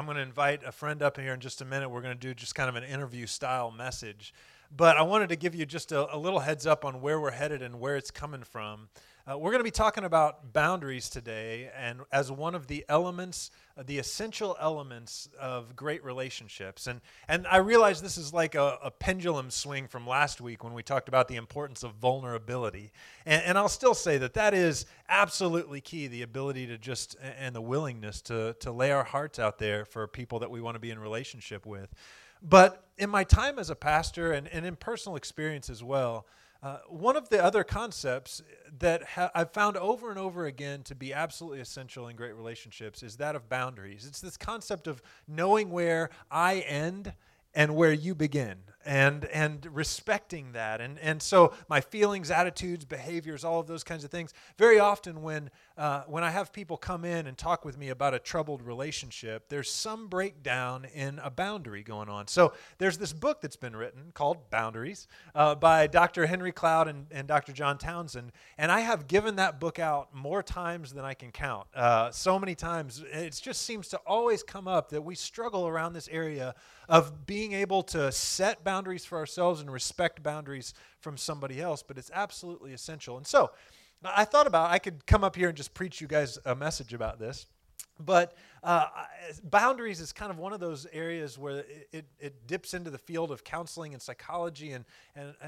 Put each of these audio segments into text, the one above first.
I'm going to invite a friend up here in just a minute. We're going to do just kind of an interview-style message. But I wanted to give you just a little heads up on where we're headed and where it's coming from. We're going to be talking about boundaries today, and as one of the elements, the essential elements of great relationships. And I realize this is like a pendulum swing from last week when we talked about the importance of vulnerability. And I'll still say that is absolutely key, the ability to just, and the willingness to lay our hearts out there for people that we want to be in relationship with. But in my time as a pastor and in personal experience as well, one of the other concepts that I've found over and over again to be absolutely essential in great relationships is that of boundaries. It's this concept of knowing where I end and where you begin, and respecting that. And so my feelings, attitudes, behaviors, all of those kinds of things. Very often when I have people come in and talk with me about a troubled relationship, there's some breakdown in a boundary going on. So there's this book that's been written called Boundaries by Dr. Henry Cloud and Dr. John Townsend. And I have given that book out more times than I can count. So many times. It just seems to always come up that we struggle around this area of being able to set boundaries for ourselves and respect boundaries from somebody else, but it's absolutely essential. And so I thought I could come up here and just preach you guys a message about this, but boundaries is kind of one of those areas where it dips into the field of counseling and psychology and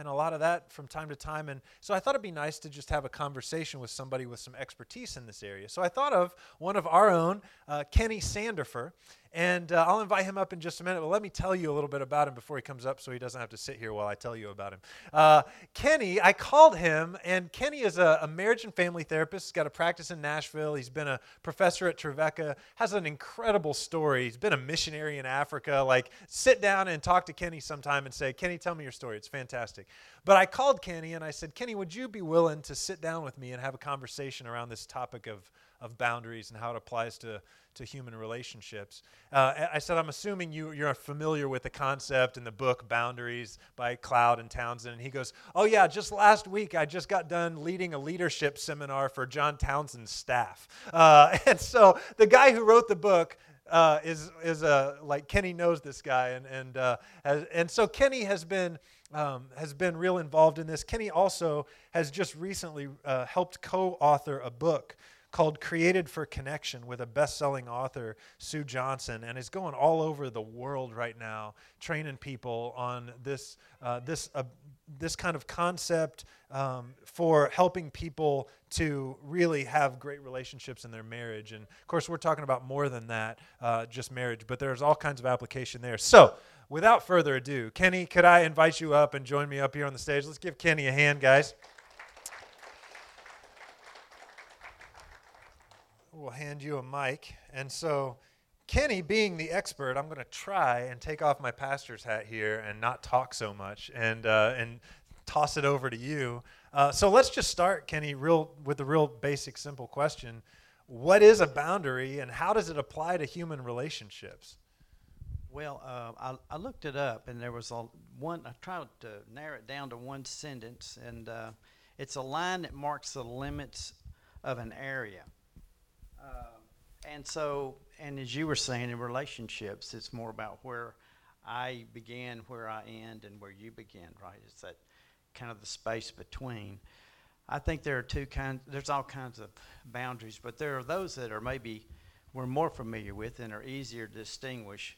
a lot of that from time to time. And so I thought it'd be nice to just have a conversation with somebody with some expertise in this area. So I thought of one of our own, Kenny Sanderfer, and I'll invite him up in just a minute. But let me tell you a little bit about him before he comes up so he doesn't have to sit here while I tell you about him. Kenny, I called him, and Kenny is a marriage and family therapist. He's got a practice in Nashville. He's been a professor at Trevecca, has an incredible story. He's been a missionary in Africa. Like, sit down and talk to Kenny sometime and say, Kenny, tell me your story. It's fantastic. But I called Kenny, and I said, Kenny, would you be willing to sit down with me and have a conversation around this topic of boundaries and how it applies to human relationships? I said, I'm assuming you're familiar with the concept in the book Boundaries by Cloud and Townsend. And he goes, oh yeah, just last week I just got done leading a leadership seminar for John Townsend's staff. And so the guy who wrote the book is like, Kenny knows this guy, and so Kenny has been real involved in this. Kenny also has just recently helped co-author a book called Created for Connection with a best-selling author, Sue Johnson, and is going all over the world right now, training people on this kind of concept for helping people to really have great relationships in their marriage. And of course, we're talking about more than that, just marriage, but there's all kinds of application there. So without further ado, Kenny, could I invite you up and join me up here on the stage? Let's give Kenny a hand, guys. We'll hand you a mic. And so Kenny, being the expert, I'm going to try and take off my pastor's hat here and not talk so much and toss it over to you. So let's just start, Kenny, with the real basic, simple question. What is a boundary, and how does it apply to human relationships? Well, I looked it up, and there was I tried to narrow it down to one sentence, and it's a line that marks the limits of an area. And as you were saying, in relationships, it's more about where I begin, where I end, and where you begin, right? It's that kind of the space between. I think there are there's all kinds of boundaries, but there are those that are maybe we're more familiar with and are easier to distinguish.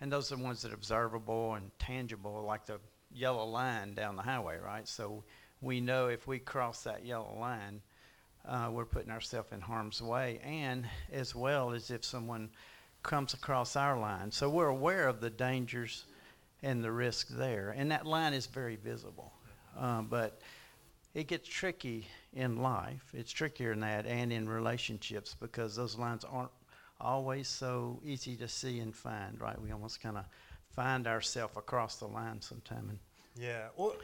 And those are the ones that are observable and tangible, like the yellow line down the highway, right? So we know if we cross that yellow line, we're putting ourselves in harm's way, and as well as if someone comes across our line. So we're aware of the dangers and the risk there, and that line is very visible. But it gets tricky in life. It's trickier than that, and in relationships, because those lines aren't always so easy to see and find, right? We almost kind of find ourselves across the line sometime. Yeah, well,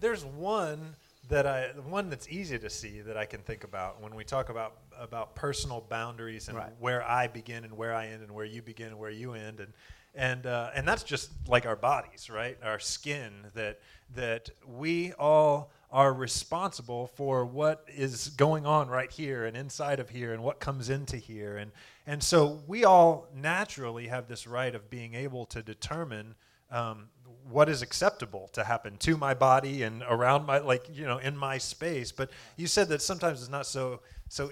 there's one... The one that's easy to see that I can think about when we talk about personal boundaries and right. Where I begin and where I end and where you begin and where you end, and that's just like our bodies, right? Our skin that we all are responsible for what is going on right here and inside of here and what comes into here. And so we all naturally have this right of being able to determine what is acceptable to happen to my body and around my, like, you know, in my space. But you said that sometimes it's not so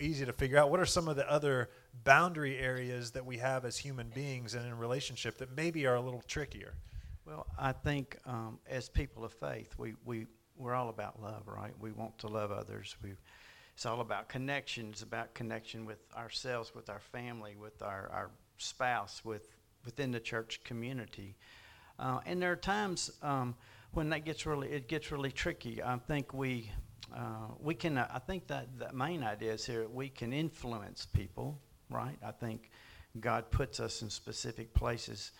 easy to figure out. What are some of the other boundary areas that we have as human beings and in a relationship that maybe are a little trickier? Well, I think as people of faith, we're all about love, right? We want to love others. It's all about connection. It's about connection with ourselves, with our family, with our spouse, within the church community. And there are times when it gets really tricky. I think I think that the main idea is here, we can influence people, right? I think God puts us in specific places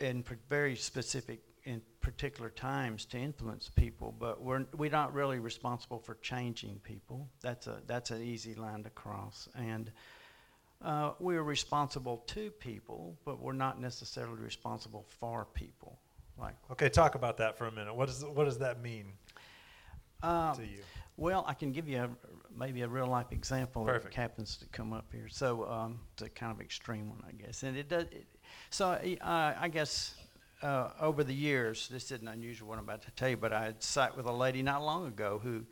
in very specific, in particular times to influence people, but we're not really responsible for changing people. That's an easy line to cross. And we're responsible to people, but we're not necessarily responsible for people. Like, okay, talk about that for a minute. What does that mean to you? Well, I can give you maybe a real life example. Perfect. That happens to come up here. So it's a kind of extreme one, I guess. And I guess over the years, this is an unusual one I'm about to tell you, but I had sat with a lady not long ago who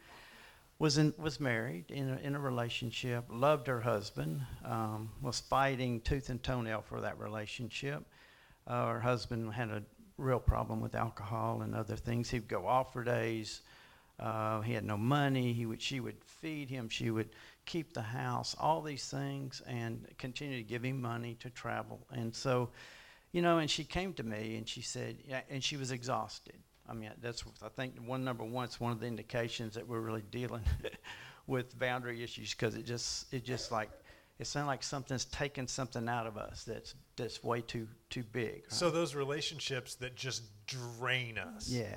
was married in a relationship, loved her husband, was fighting tooth and toenail for that relationship. Her husband had a real problem with alcohol and other things. He'd go off for days. He had no money. She would feed him. She would keep the house. All these things, and continue to give him money to travel. And so, you know, and she came to me and she said, yeah, and she was exhausted. I mean, that's, I think, it's one of the indications that we're really dealing with boundary issues, because it just like, it sounds like something's taking something out of us that's way too big. Right? So those relationships that just drain us. Yeah.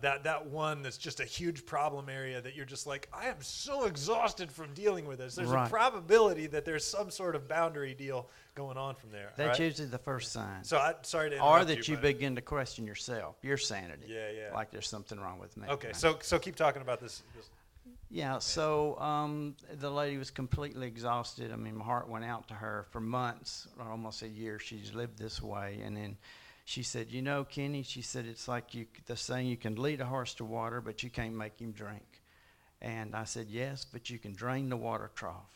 That one that's just a huge problem area that you're just like, I am so exhausted from dealing with this. There's right. a probability that there's some sort of boundary deal going on from there. That's right? Usually the first sign. So I'm sorry to interrupt. Or that you begin to question yourself, your sanity. Yeah, yeah. Like, there's something wrong with me. Okay, right? so keep talking about this. Yeah, so the lady was completely exhausted. I mean, my heart went out to her. For months, almost a year, she's lived this way. And then she said, you know, Kenny, she said, it's like the saying, you can lead a horse to water, but you can't make him drink. And I said, yes, but you can drain the water trough.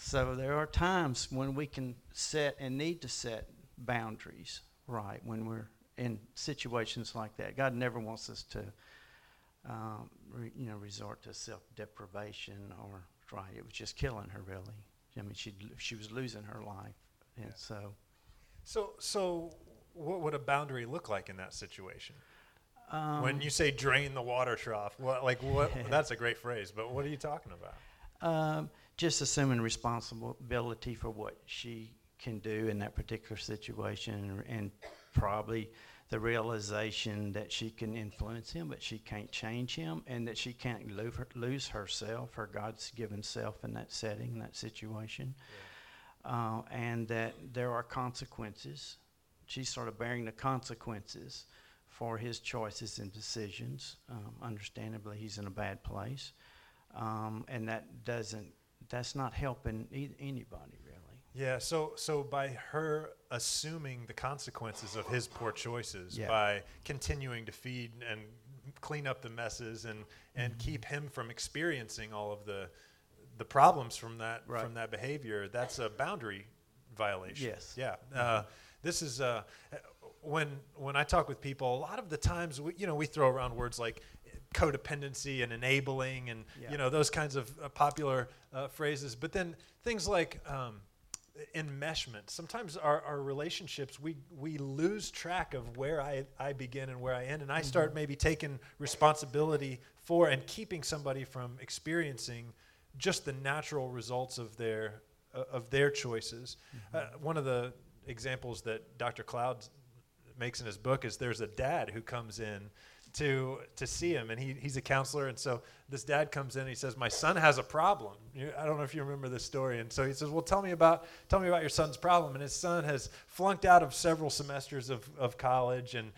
So there are times when we can set and need to set boundaries, right, when we're in situations like that. God never wants us to resort to self-deprivation or try. It was just killing her, really. I mean, she was losing her life, and yeah. So what would a boundary look like in that situation? When you say drain the water trough, what? That's a great phrase, but what are you talking about? Just assuming responsibility for what she can do in that particular situation, and probably the realization that she can influence him, but she can't change him, and that she can't lose herself, her God-given self, in that setting, in that situation. Yeah. And that there are consequences. She's sort of bearing the consequences for his choices and decisions. Understandably, he's in a bad place. And that's not helping anybody, really. Yeah, so by her assuming the consequences of his poor choices, yeah. by continuing to feed and clean up the messes and mm-hmm. keep him from experiencing all of the problems from that right. from that behavior, that's a boundary violation. Yes. Yeah. Mm-hmm. This is when I talk with people, a lot of the times we throw around words like codependency and enabling and yeah. Those kinds of popular phrases, but then things like enmeshment. Sometimes our relationships, we lose track of where I begin and where I end, and I mm-hmm. start maybe taking responsibility for and keeping somebody from experiencing just the natural results of their choices. Mm-hmm. One of the examples that Dr. Cloud makes in his book is there's a dad who comes in to see him, and he's a counselor, and so this dad comes in and he says, my son has a problem. I don't know if you remember this story. And so he says, well, tell me about your son's problem. And his son has flunked out of several semesters of college and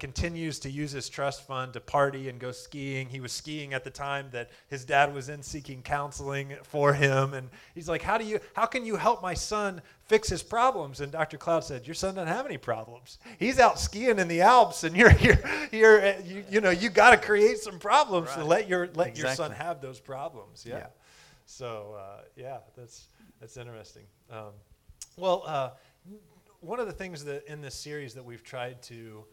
continues to use his trust fund to party and go skiing. He was skiing at the time that his dad was in seeking counseling for him. And he's like, how can you help my son fix his problems? And Dr. Cloud said, your son doesn't have any problems. He's out skiing in the Alps, and you got to create some problems to let your son have those problems. Yeah. So that's interesting. One of the things that in this series that we've tried to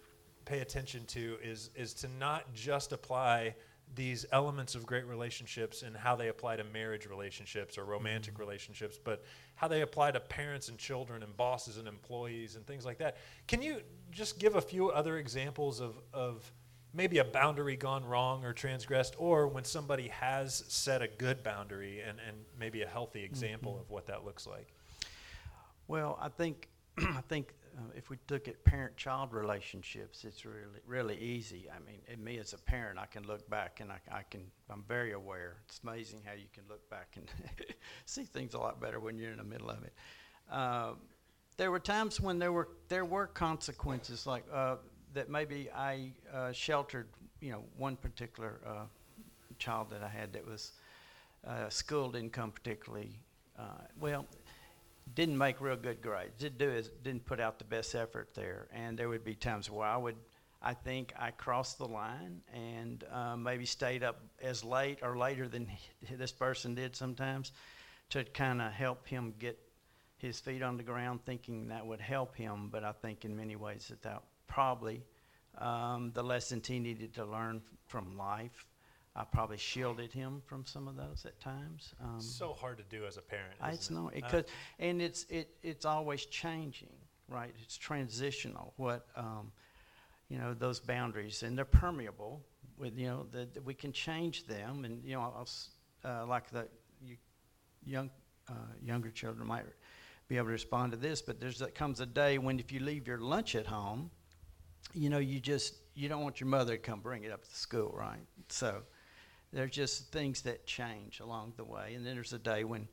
pay attention to is to not just apply these elements of great relationships and how they apply to marriage relationships or romantic relationships, but how they apply to parents and children and bosses and employees and things like that. Can you just give a few other examples of maybe a boundary gone wrong or transgressed, or when somebody has set a good boundary and maybe a healthy example of what that looks like? Well, I think if we look at parent-child relationships, it's really, really easy. I mean, me as a parent, I can look back and I'm very aware. It's amazing how you can look back and see things a lot better when you're in the middle of it. There were times when there were consequences, like that maybe I sheltered, one particular child that I had that was schooled income particularly well. Didn't make real good grades. Didn't put out the best effort there. And there would be times where I think I crossed the line and maybe stayed up as late or later than this person did sometimes to kind of help him get his feet on the ground, thinking that would help him. But I think in many ways that probably the lessons he needed to learn from life. I probably shielded him from some of those at times. So hard to do as a parent. It's always changing, right? It's transitional. What those boundaries, and they're permeable. With we can change them, and like the younger children might be able to respond to this. But comes a day when if you leave your lunch at home, you don't want your mother to come bring it up to school, right? So. There's just things that change along the way. And then there's a day when,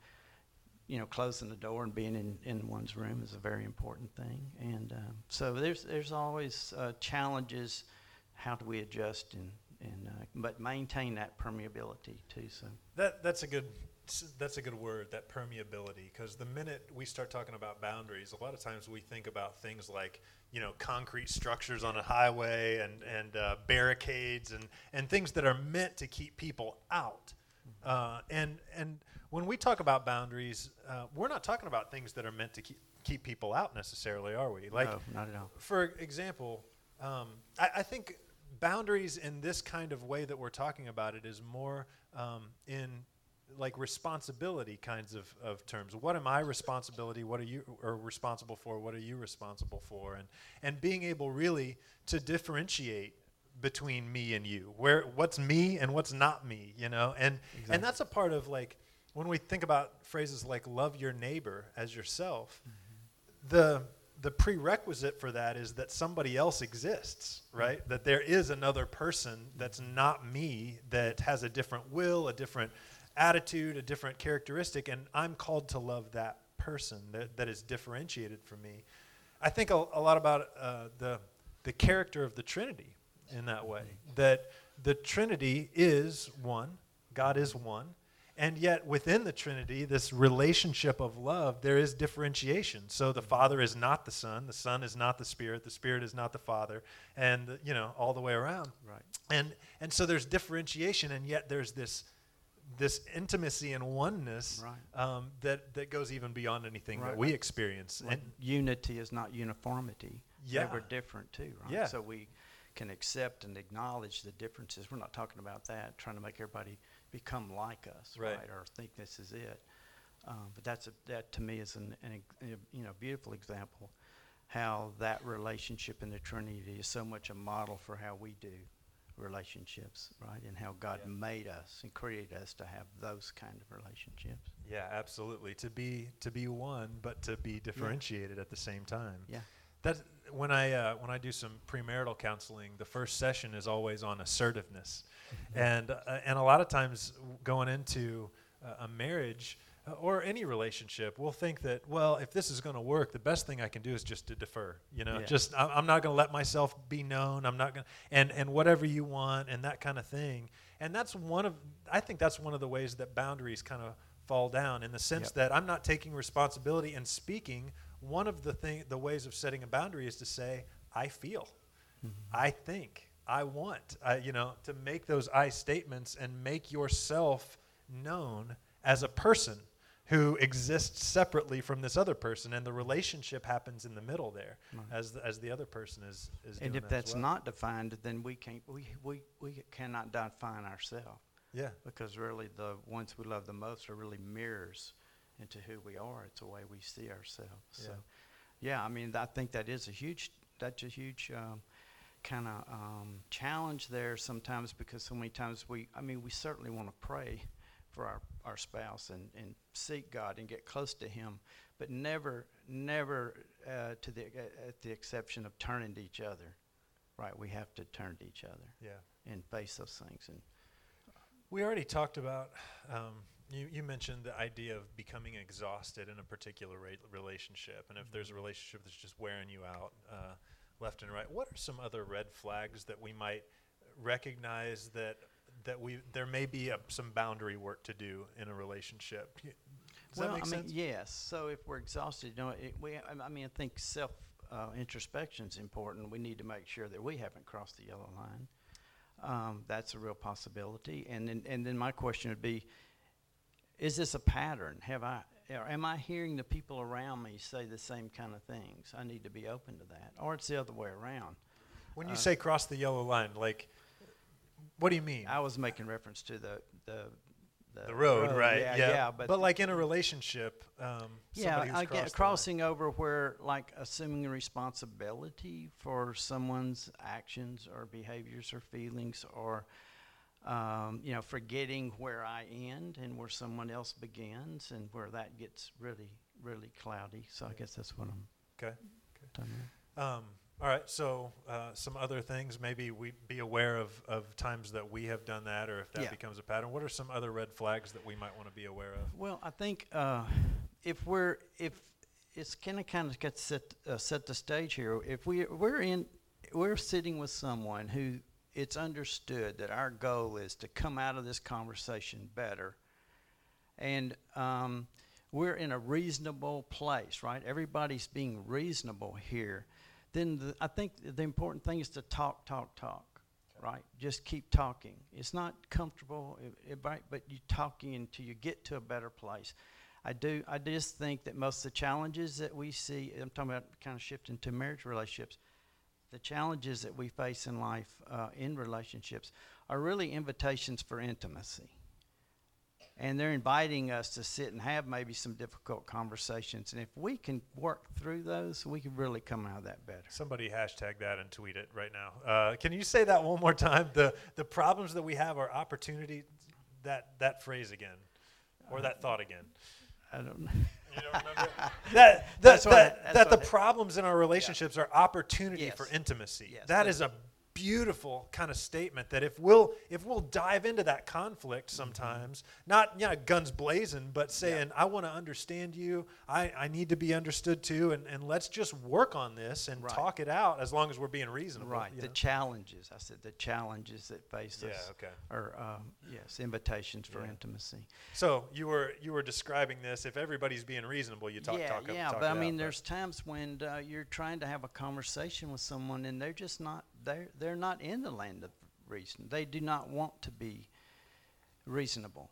closing the door and being in one's room is a very important thing. And so there's always challenges. How do we adjust and but maintain that permeability too? So that's a good word, that permeability, because the minute we start talking about boundaries, a lot of times we think about things like concrete structures on a highway and barricades and things that are meant to keep people out. And when we talk about boundaries, we're not talking about things that are meant to keep people out necessarily, are we? Like, no, not at all. For example, I think boundaries in this kind of way that we're talking about it is more in like responsibility kinds of terms. What am I responsibility? What are you responsible for? What are you responsible for? And being able really to differentiate between me and you, where what's me and what's not me, and that's a part of like, when we think about phrases like love your neighbor as yourself, the prerequisite for that is that somebody else exists, right? That there is another person that's not me, that has a different will, a different attitude, a different characteristic, and I'm called to love that person that is differentiated from me. I think a lot about the character of the Trinity in that way, that the Trinity is one, God is one, and yet within the Trinity, this relationship of love, there is differentiation. So the Father is not the Son is not the Spirit is not the Father, and all the way around. Right. And so there's differentiation, and yet there's this intimacy and oneness that goes even beyond anything that we experience. Well, and unity is not uniformity. Yeah. We're different too, right? Yeah. So we can accept and acknowledge the differences. We're not talking about that, trying to make everybody become like us, right? Or think this is it. But that to me is a beautiful example how that relationship in the Trinity is so much a model for how we do relationships, right? And how God made us and created us to have those kind of relationships. Yeah, absolutely. To be one, but to be differentiated at the same time. Yeah. That's when I do some premarital counseling, the first session is always on assertiveness, and a lot of times going into a marriage or any relationship, we'll think that, well, if this is going to work, the best thing I can do is just to defer. You know, yeah. Just I'm not going to let myself be known. I'm not going to and whatever you want and that kind of thing. And that's I think that's one of the ways that boundaries kind of fall down, in the sense yep. that I'm not taking responsibility and speaking. One of the ways of setting a boundary is to say, I feel, mm-hmm. I think, I want, to make those I statements and make yourself known as a person who exists separately from this other person, and the relationship happens in the middle there, right. as the other person is doing. And if that's not defined, then we cannot define ourselves. Yeah. Because really the ones we love the most are really mirrors into who we are. It's the way we see ourselves. Yeah. So, yeah, I mean, I think that's a huge kind of challenge there sometimes, because so many times we certainly want to pray for our spouse and seek God and get close to Him, but never at the exception of turning to each other, right? We have to turn to each other, yeah, and face those things. And we already talked about. You mentioned the idea of becoming exhausted in a particular relationship, and if there's a relationship that's just wearing you out left and right, what are some other red flags that we might recognize that there may be some boundary work to do in a relationship? Does that make sense? Yes. So if we're exhausted, I think self introspection is important. We need to make sure that we haven't crossed the yellow line. That's a real possibility. And then my question would be, is this a pattern? Am I hearing the people around me say the same kind of things? I need to be open to that. Or it's the other way around. When you say cross the yellow line, like, what do you mean? I was making reference to the road, right? Yeah, yeah. Yeah, but like in a relationship, somebody who's crossing over where, like, assuming responsibility for someone's actions or behaviors or feelings or forgetting where I end and where someone else begins, and where that gets really, really cloudy. So I guess that's what I'm. Okay. All right. So some other things, maybe we be aware of times that we have done that, or if that becomes a pattern. What are some other red flags that we might want to be aware of? Well, I think if it's kind of got to set the stage here. If we're sitting with someone who. It's understood that our goal is to come out of this conversation better. And we're in a reasonable place, right? Everybody's being reasonable here. Then I think the important thing is to talk, right? Just keep talking. It's not comfortable, but you're talking until you get to a better place. I just think that most of the challenges that we see, I'm talking about kind of shifting to marriage relationships, the challenges that we face in life, in relationships, are really invitations for intimacy. And they're inviting us to sit and have maybe some difficult conversations. And if we can work through those, we can really come out of that better. Somebody hashtag that and tweet it right now. Can you say that one more time? The problems that we have are opportunity, that phrase again, or that thought again. I don't know. You don't remember? The problems in our relationships are opportunity for intimacy. Yes, that is a beautiful kind of statement, that if we'll dive into that conflict sometimes, mm-hmm. not guns blazing, but saying, I want to understand you, I need to be understood too, and let's just work on this and talk it out, as long as we're being reasonable. Right, challenges. I said the challenges that face us are invitations for intimacy. So you were describing this, if everybody's being reasonable, you talk. Yeah, but I mean, there's times when you're trying to have a conversation with someone and they're just not. They're not in the land of reason. They do not want to be reasonable.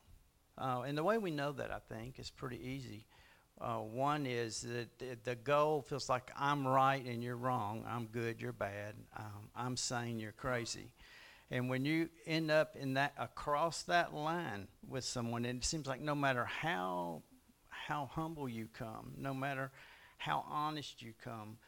And the way we know that, I think, is pretty easy. One is that the goal feels like I'm right and you're wrong. I'm good, you're bad. I'm sane, you're crazy. And when you end up in that, across that line with someone, it seems like no matter how humble you come, no matter how honest you come,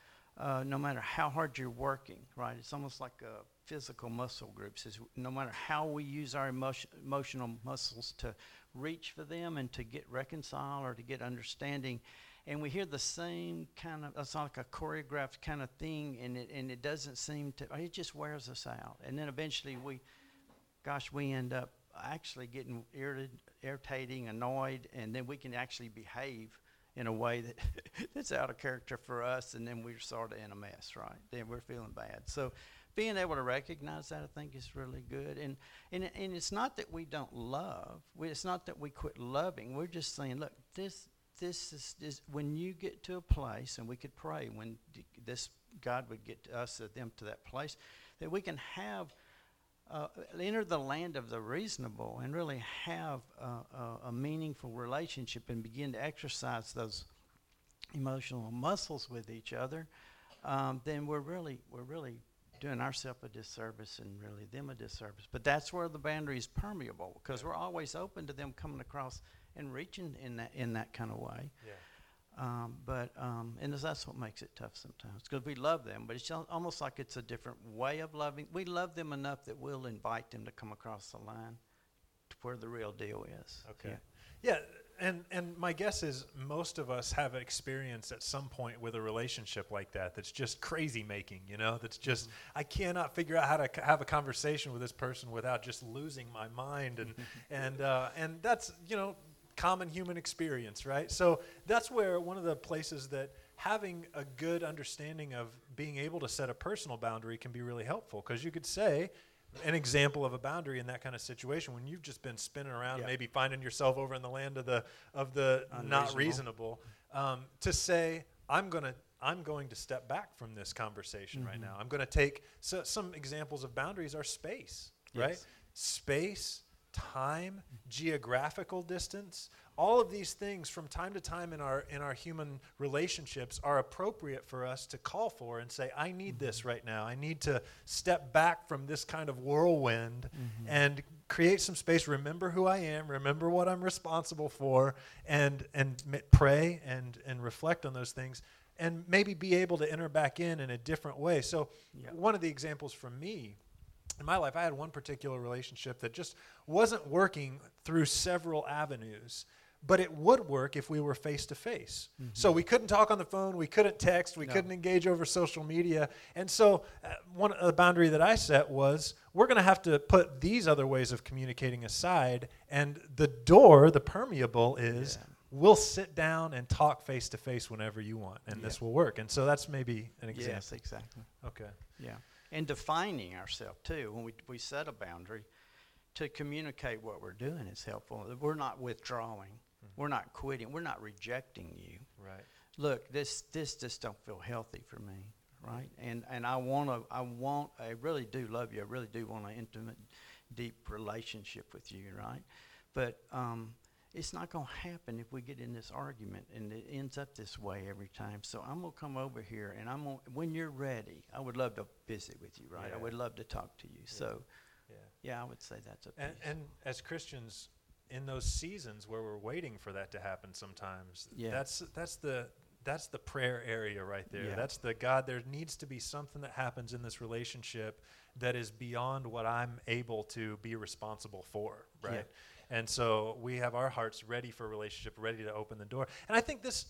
no matter how hard you're working, right? It's almost like a physical muscle groups. No matter how we use our emotional muscles to reach for them and to get reconciled or to get understanding, and we hear the same kind of, it's like a choreographed kind of thing, and it doesn't seem to, it just wears us out. And then eventually we end up actually getting irritating, annoyed, and then we can actually behave in a way that that's out of character for us, and then we're sort of in a mess, right? Then we're feeling bad. So being able to recognize that, I think, is really good. And it's not that we don't love. It's not that we quit loving. We're just saying, look, this is when you get to a place, and we could pray when this God would get to us, them to that place, that we can have enter the land of the reasonable and really have a meaningful relationship and begin to exercise those emotional muscles with each other, then we're really doing ourselves a disservice and really them a disservice. But that's where the boundary is permeable, because we're always open to them coming across and reaching in that kind of way. Yeah. And that's what makes it tough sometimes, because we love them, but it's almost like it's a different way of loving. We love them enough that we'll invite them to come across the line to where the real deal is. Okay. Yeah. And my guess is most of us have experience at some point with a relationship like that that's just crazy making, you know, that's just, I cannot figure out how to have a conversation with this person without just losing my mind. And, and that's, you know, common human experience, right? So that's where one of the places that having a good understanding of being able to set a personal boundary can be really helpful, because you could say an example of a boundary in that kind of situation when you've just been spinning around, maybe finding yourself over in the land of the not reasonable, to say, I'm going to step back from this conversation right now. I'm going to take some examples of boundaries are space, right? Space, time, geographical distance, all of these things from time to time in our human relationships are appropriate for us to call for and say, I need this right now. I need to step back from this kind of whirlwind and create some space, remember who I am, remember what I'm responsible for, and pray and reflect on those things, and maybe be able to enter back in a different way. So one of the examples from me, in my life, I had one particular relationship that just wasn't working through several avenues, but it would work if we were face-to-face. So we couldn't talk on the phone, we couldn't text, we couldn't engage over social media. And so the boundary that I set was, we're going to have to put these other ways of communicating aside, and the permeable is, we'll sit down and talk face-to-face whenever you want, and this will work. And so that's maybe an example. Yes, exactly. Okay. Yeah. And defining ourselves, too, when we set a boundary to communicate what we're doing is helpful. We're not withdrawing. We're not quitting. We're not rejecting you. Right. Look, this just don't feel healthy for me, right? And I really do love you. I really do want an intimate, deep relationship with you, right? But it's not going to happen if we get in this argument, and it ends up this way every time. So I'm going to come over here, and when you're ready, I would love to visit with you, right? Yeah. I would love to talk to you. Yeah. So, I would say that's a piece. And as Christians, in those seasons where we're waiting for that to happen sometimes, that's the prayer area right there. Yeah. That's the God, there needs to be something that happens in this relationship that is beyond what I'm able to be responsible for, right? Yeah. And so we have our hearts ready for relationship, ready to open the door. And I think this,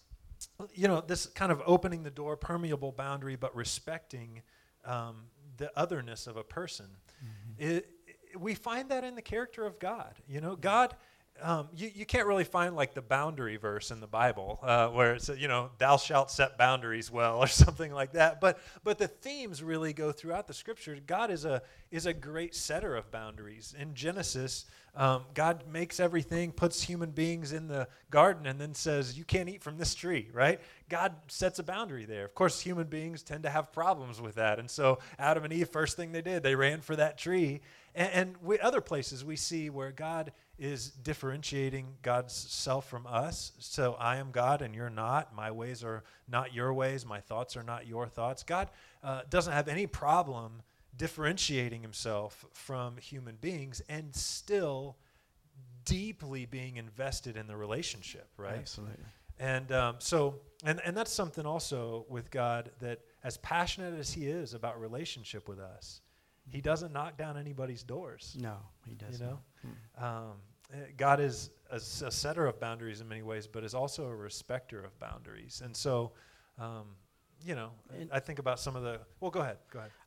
you know, this kind of opening the door, permeable boundary, but respecting the otherness of a person, we find that in the character of God. You know, God, you can't really find like the boundary verse in the Bible where it's, you know, thou shalt set boundaries well or something like that. But the themes really go throughout the scriptures. God is a great setter of boundaries. In Genesis, God makes everything, puts human beings in the garden, and then says, you can't eat from this tree, right? God sets a boundary there. Of course, human beings tend to have problems with that. And so Adam and Eve, first thing they did, they ran for that tree. And other places we see where God is differentiating God's self from us. So I am God and you're not. My ways are not your ways. My thoughts are not your thoughts. God doesn't have any problem differentiating himself from human beings and still deeply being invested in the relationship, right? Absolutely. And so that's something also with God, that as passionate as he is about relationship with us, he doesn't knock down anybody's doors. No, he doesn't. You know? God is a setter of boundaries in many ways, but is also a respecter of boundaries. And so, I think about some of the, well, go ahead.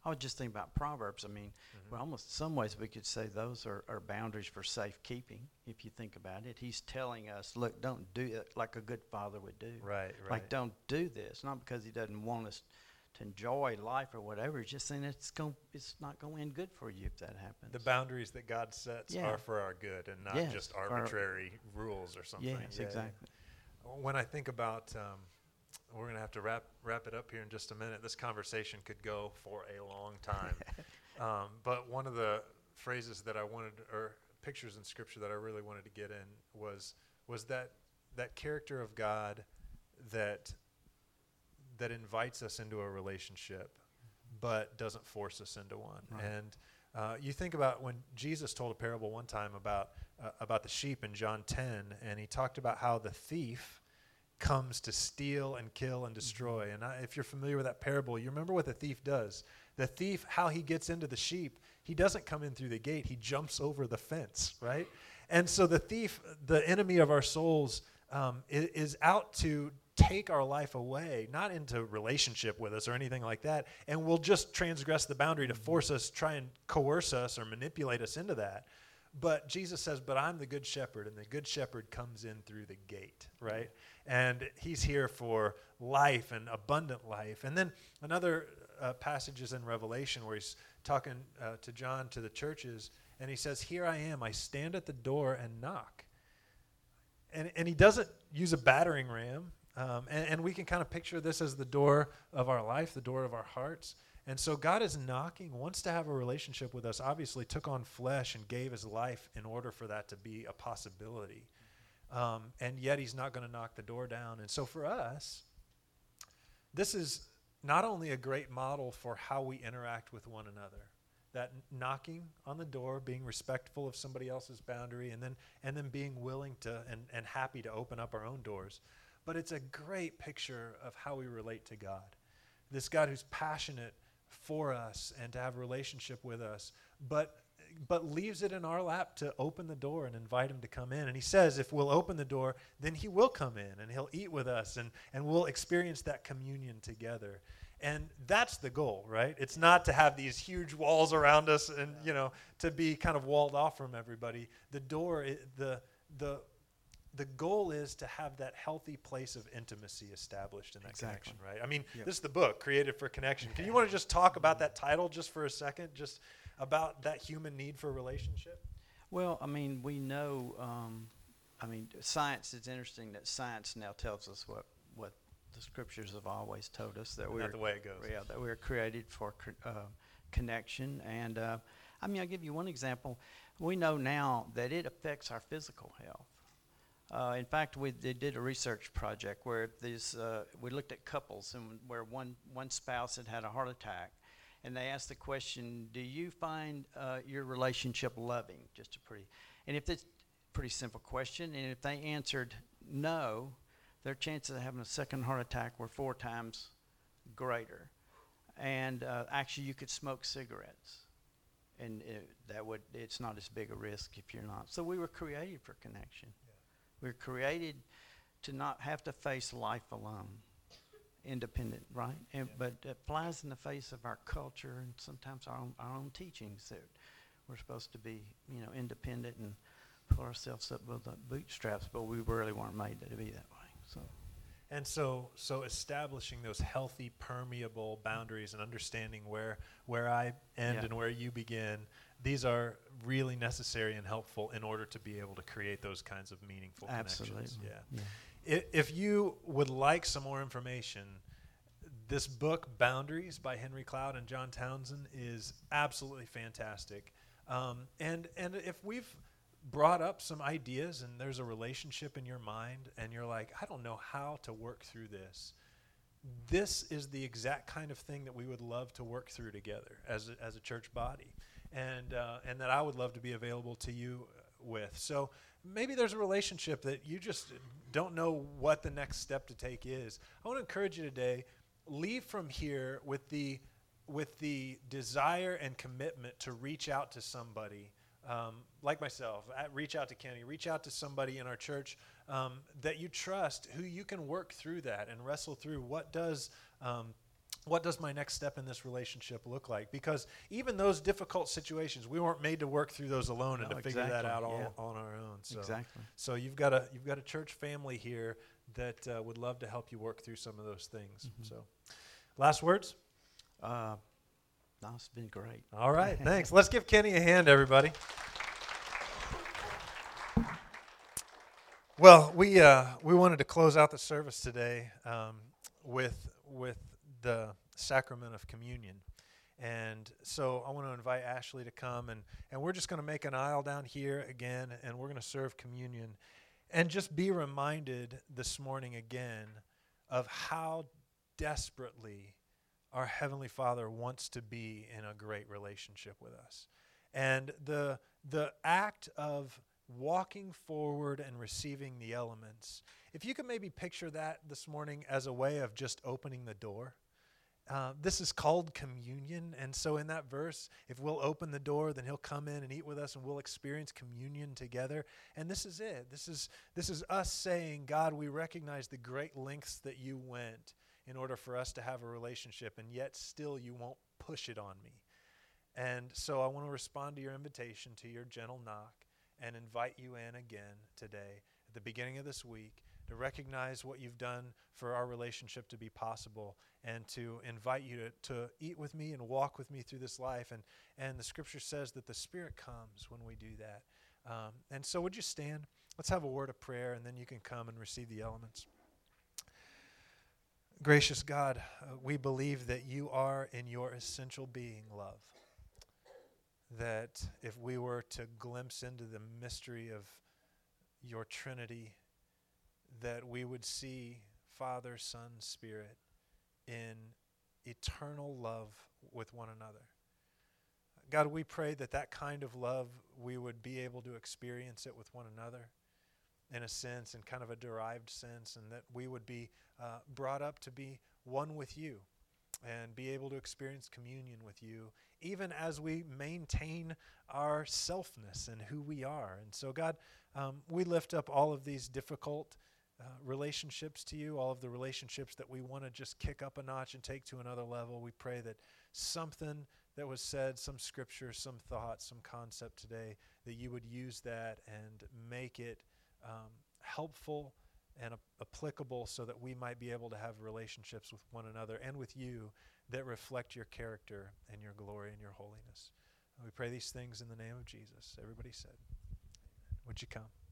I would just think about Proverbs. I mean, well, almost in some ways we could say those are boundaries for safekeeping, if you think about it. He's telling us, look, don't do it like a good father would do. Right. Like, don't do this. Not because he doesn't want us to enjoy life or whatever. He's just saying it's not going to end good for you if that happens. The boundaries that God sets are for our good and not just arbitrary rules or something. Yes, exactly. When I think about... we're going to have to wrap it up here in just a minute. This conversation could go for a long time. But one of the phrases that I wanted, or pictures in Scripture that I really wanted to get in was that character of God that invites us into a relationship but doesn't force us into one. Right. And you think about when Jesus told a parable one time about the sheep in John 10, and he talked about how the thief comes to steal and kill and destroy. And if you're familiar with that parable, you remember what the thief does. The thief, how he gets into the sheep, he doesn't come in through the gate. He jumps over the fence, right? And so the thief, the enemy of our souls, is out to take our life away, not into relationship with us or anything like that, and will just transgress the boundary to force us, try and coerce us or manipulate us into that. But Jesus says, but I'm the good shepherd, and the good shepherd comes in through the gate, right? And he's here for life and abundant life. And then another passage is in Revelation where he's talking to John, to the churches, and he says, here I am, I stand at the door and knock. And he doesn't use a battering ram, and we can kind of picture this as the door of our life, the door of our hearts. And so God is knocking, wants to have a relationship with us, obviously took on flesh and gave his life in order for that to be a possibility. And yet he's not going to knock the door down. And so for us, this is not only a great model for how we interact with one another, that knocking on the door, being respectful of somebody else's boundary, and then being willing to and happy to open up our own doors. But it's a great picture of how we relate to God, this God who's passionate for us and to have a relationship with us, but leaves it in our lap to open the door and invite him to come in. And he says, if we'll open the door, then he will come in and he'll eat with us and we'll experience that communion together. And that's the goal, right? It's not to have these huge walls around us and, to be kind of walled off from everybody. The door, the goal is to have that healthy place of intimacy established in that connection, right? I mean, This is the book, Created for Connection. Can you want to just talk about that title just for a second, just about that human need for relationship? Well, I mean, we know, science, it's interesting that science now tells us what the Scriptures have always told us, that we're, not the way it goes. Yeah, that we're created for connection. And, I'll give you one example. We know now that it affects our physical health. In fact, they did a research project where we looked at couples and where one spouse had a heart attack, and they asked the question, do you find your relationship loving? And if it's a pretty simple question, and if they answered no, their chances of having a second heart attack were 4 times greater. And actually, you could smoke cigarettes. And it's not as big a risk if you're not. So we were created for connection. We're created to not have to face life alone, independent, right? But it flies in the face of our culture and sometimes our own teachings that we're supposed to be, independent and pull ourselves up with the bootstraps, but we really weren't made to be that way. So. And so establishing those healthy, permeable boundaries and understanding where I end and where you begin, these are really necessary and helpful in order to be able to create those kinds of meaningful connections. Absolutely. Yeah. If you would like some more information, this book, Boundaries, by Henry Cloud and John Townsend, is absolutely fantastic. And if we've brought up some ideas and there's a relationship in your mind and you're like, I don't know how to work through this, this is the exact kind of thing that we would love to work through together as a church body. And that I would love to be available to you with. So maybe there's a relationship that you just don't know what the next step to take is. I want to encourage you today, leave from here with the desire and commitment to reach out to somebody like myself, reach out to Kenny, reach out to somebody in our church that you trust, who you can work through that and wrestle through what does my next step in this relationship look like? Because even those difficult situations, we weren't made to work through those alone and to figure that out all on our own. So, so you've got a church family here that would love to help you work through some of those things. Mm-hmm. So, last words? No, it's been great. All right, thanks. Let's give Kenny a hand, everybody. Well, we wanted to close out the service today with the sacrament of communion. And so I want to invite Ashley to come, and we're just going to make an aisle down here again, and we're going to serve communion. And just be reminded this morning again of how desperately our Heavenly Father wants to be in a great relationship with us. And the act of walking forward and receiving the elements, if you could maybe picture that this morning as a way of just opening the door. This is called communion, and so in that verse, if we'll open the door, then he'll come in and eat with us, and we'll experience communion together. And this is it. This is us saying, God, we recognize the great lengths that you went in order for us to have a relationship, and yet still you won't push it on me. And so I want to respond to your invitation, to your gentle knock, and invite you in again today at the beginning of this week, to recognize what you've done for our relationship to be possible, and to invite you to eat with me and walk with me through this life. And the scripture says that the Spirit comes when we do that. And so would you stand? Let's have a word of prayer, and then you can come and receive the elements. Gracious God, we believe that you are in your essential being love. That if we were to glimpse into the mystery of your Trinity, that we would see Father, Son, Spirit in eternal love with one another. God, we pray that kind of love, we would be able to experience it with one another in a sense, in kind of a derived sense, and that we would be brought up to be one with you and be able to experience communion with you, even as we maintain our selfness and who we are. And so, God, we lift up all of these difficult relationships to you, all of the relationships that we want to just kick up a notch and take to another level. We pray that something that was said, some scripture, some thought, some concept today, that you would use that and make it helpful and applicable, so that we might be able to have relationships with one another and with you that reflect your character and your glory and your holiness. And we pray these things in the name of Jesus. Everybody said, would you come?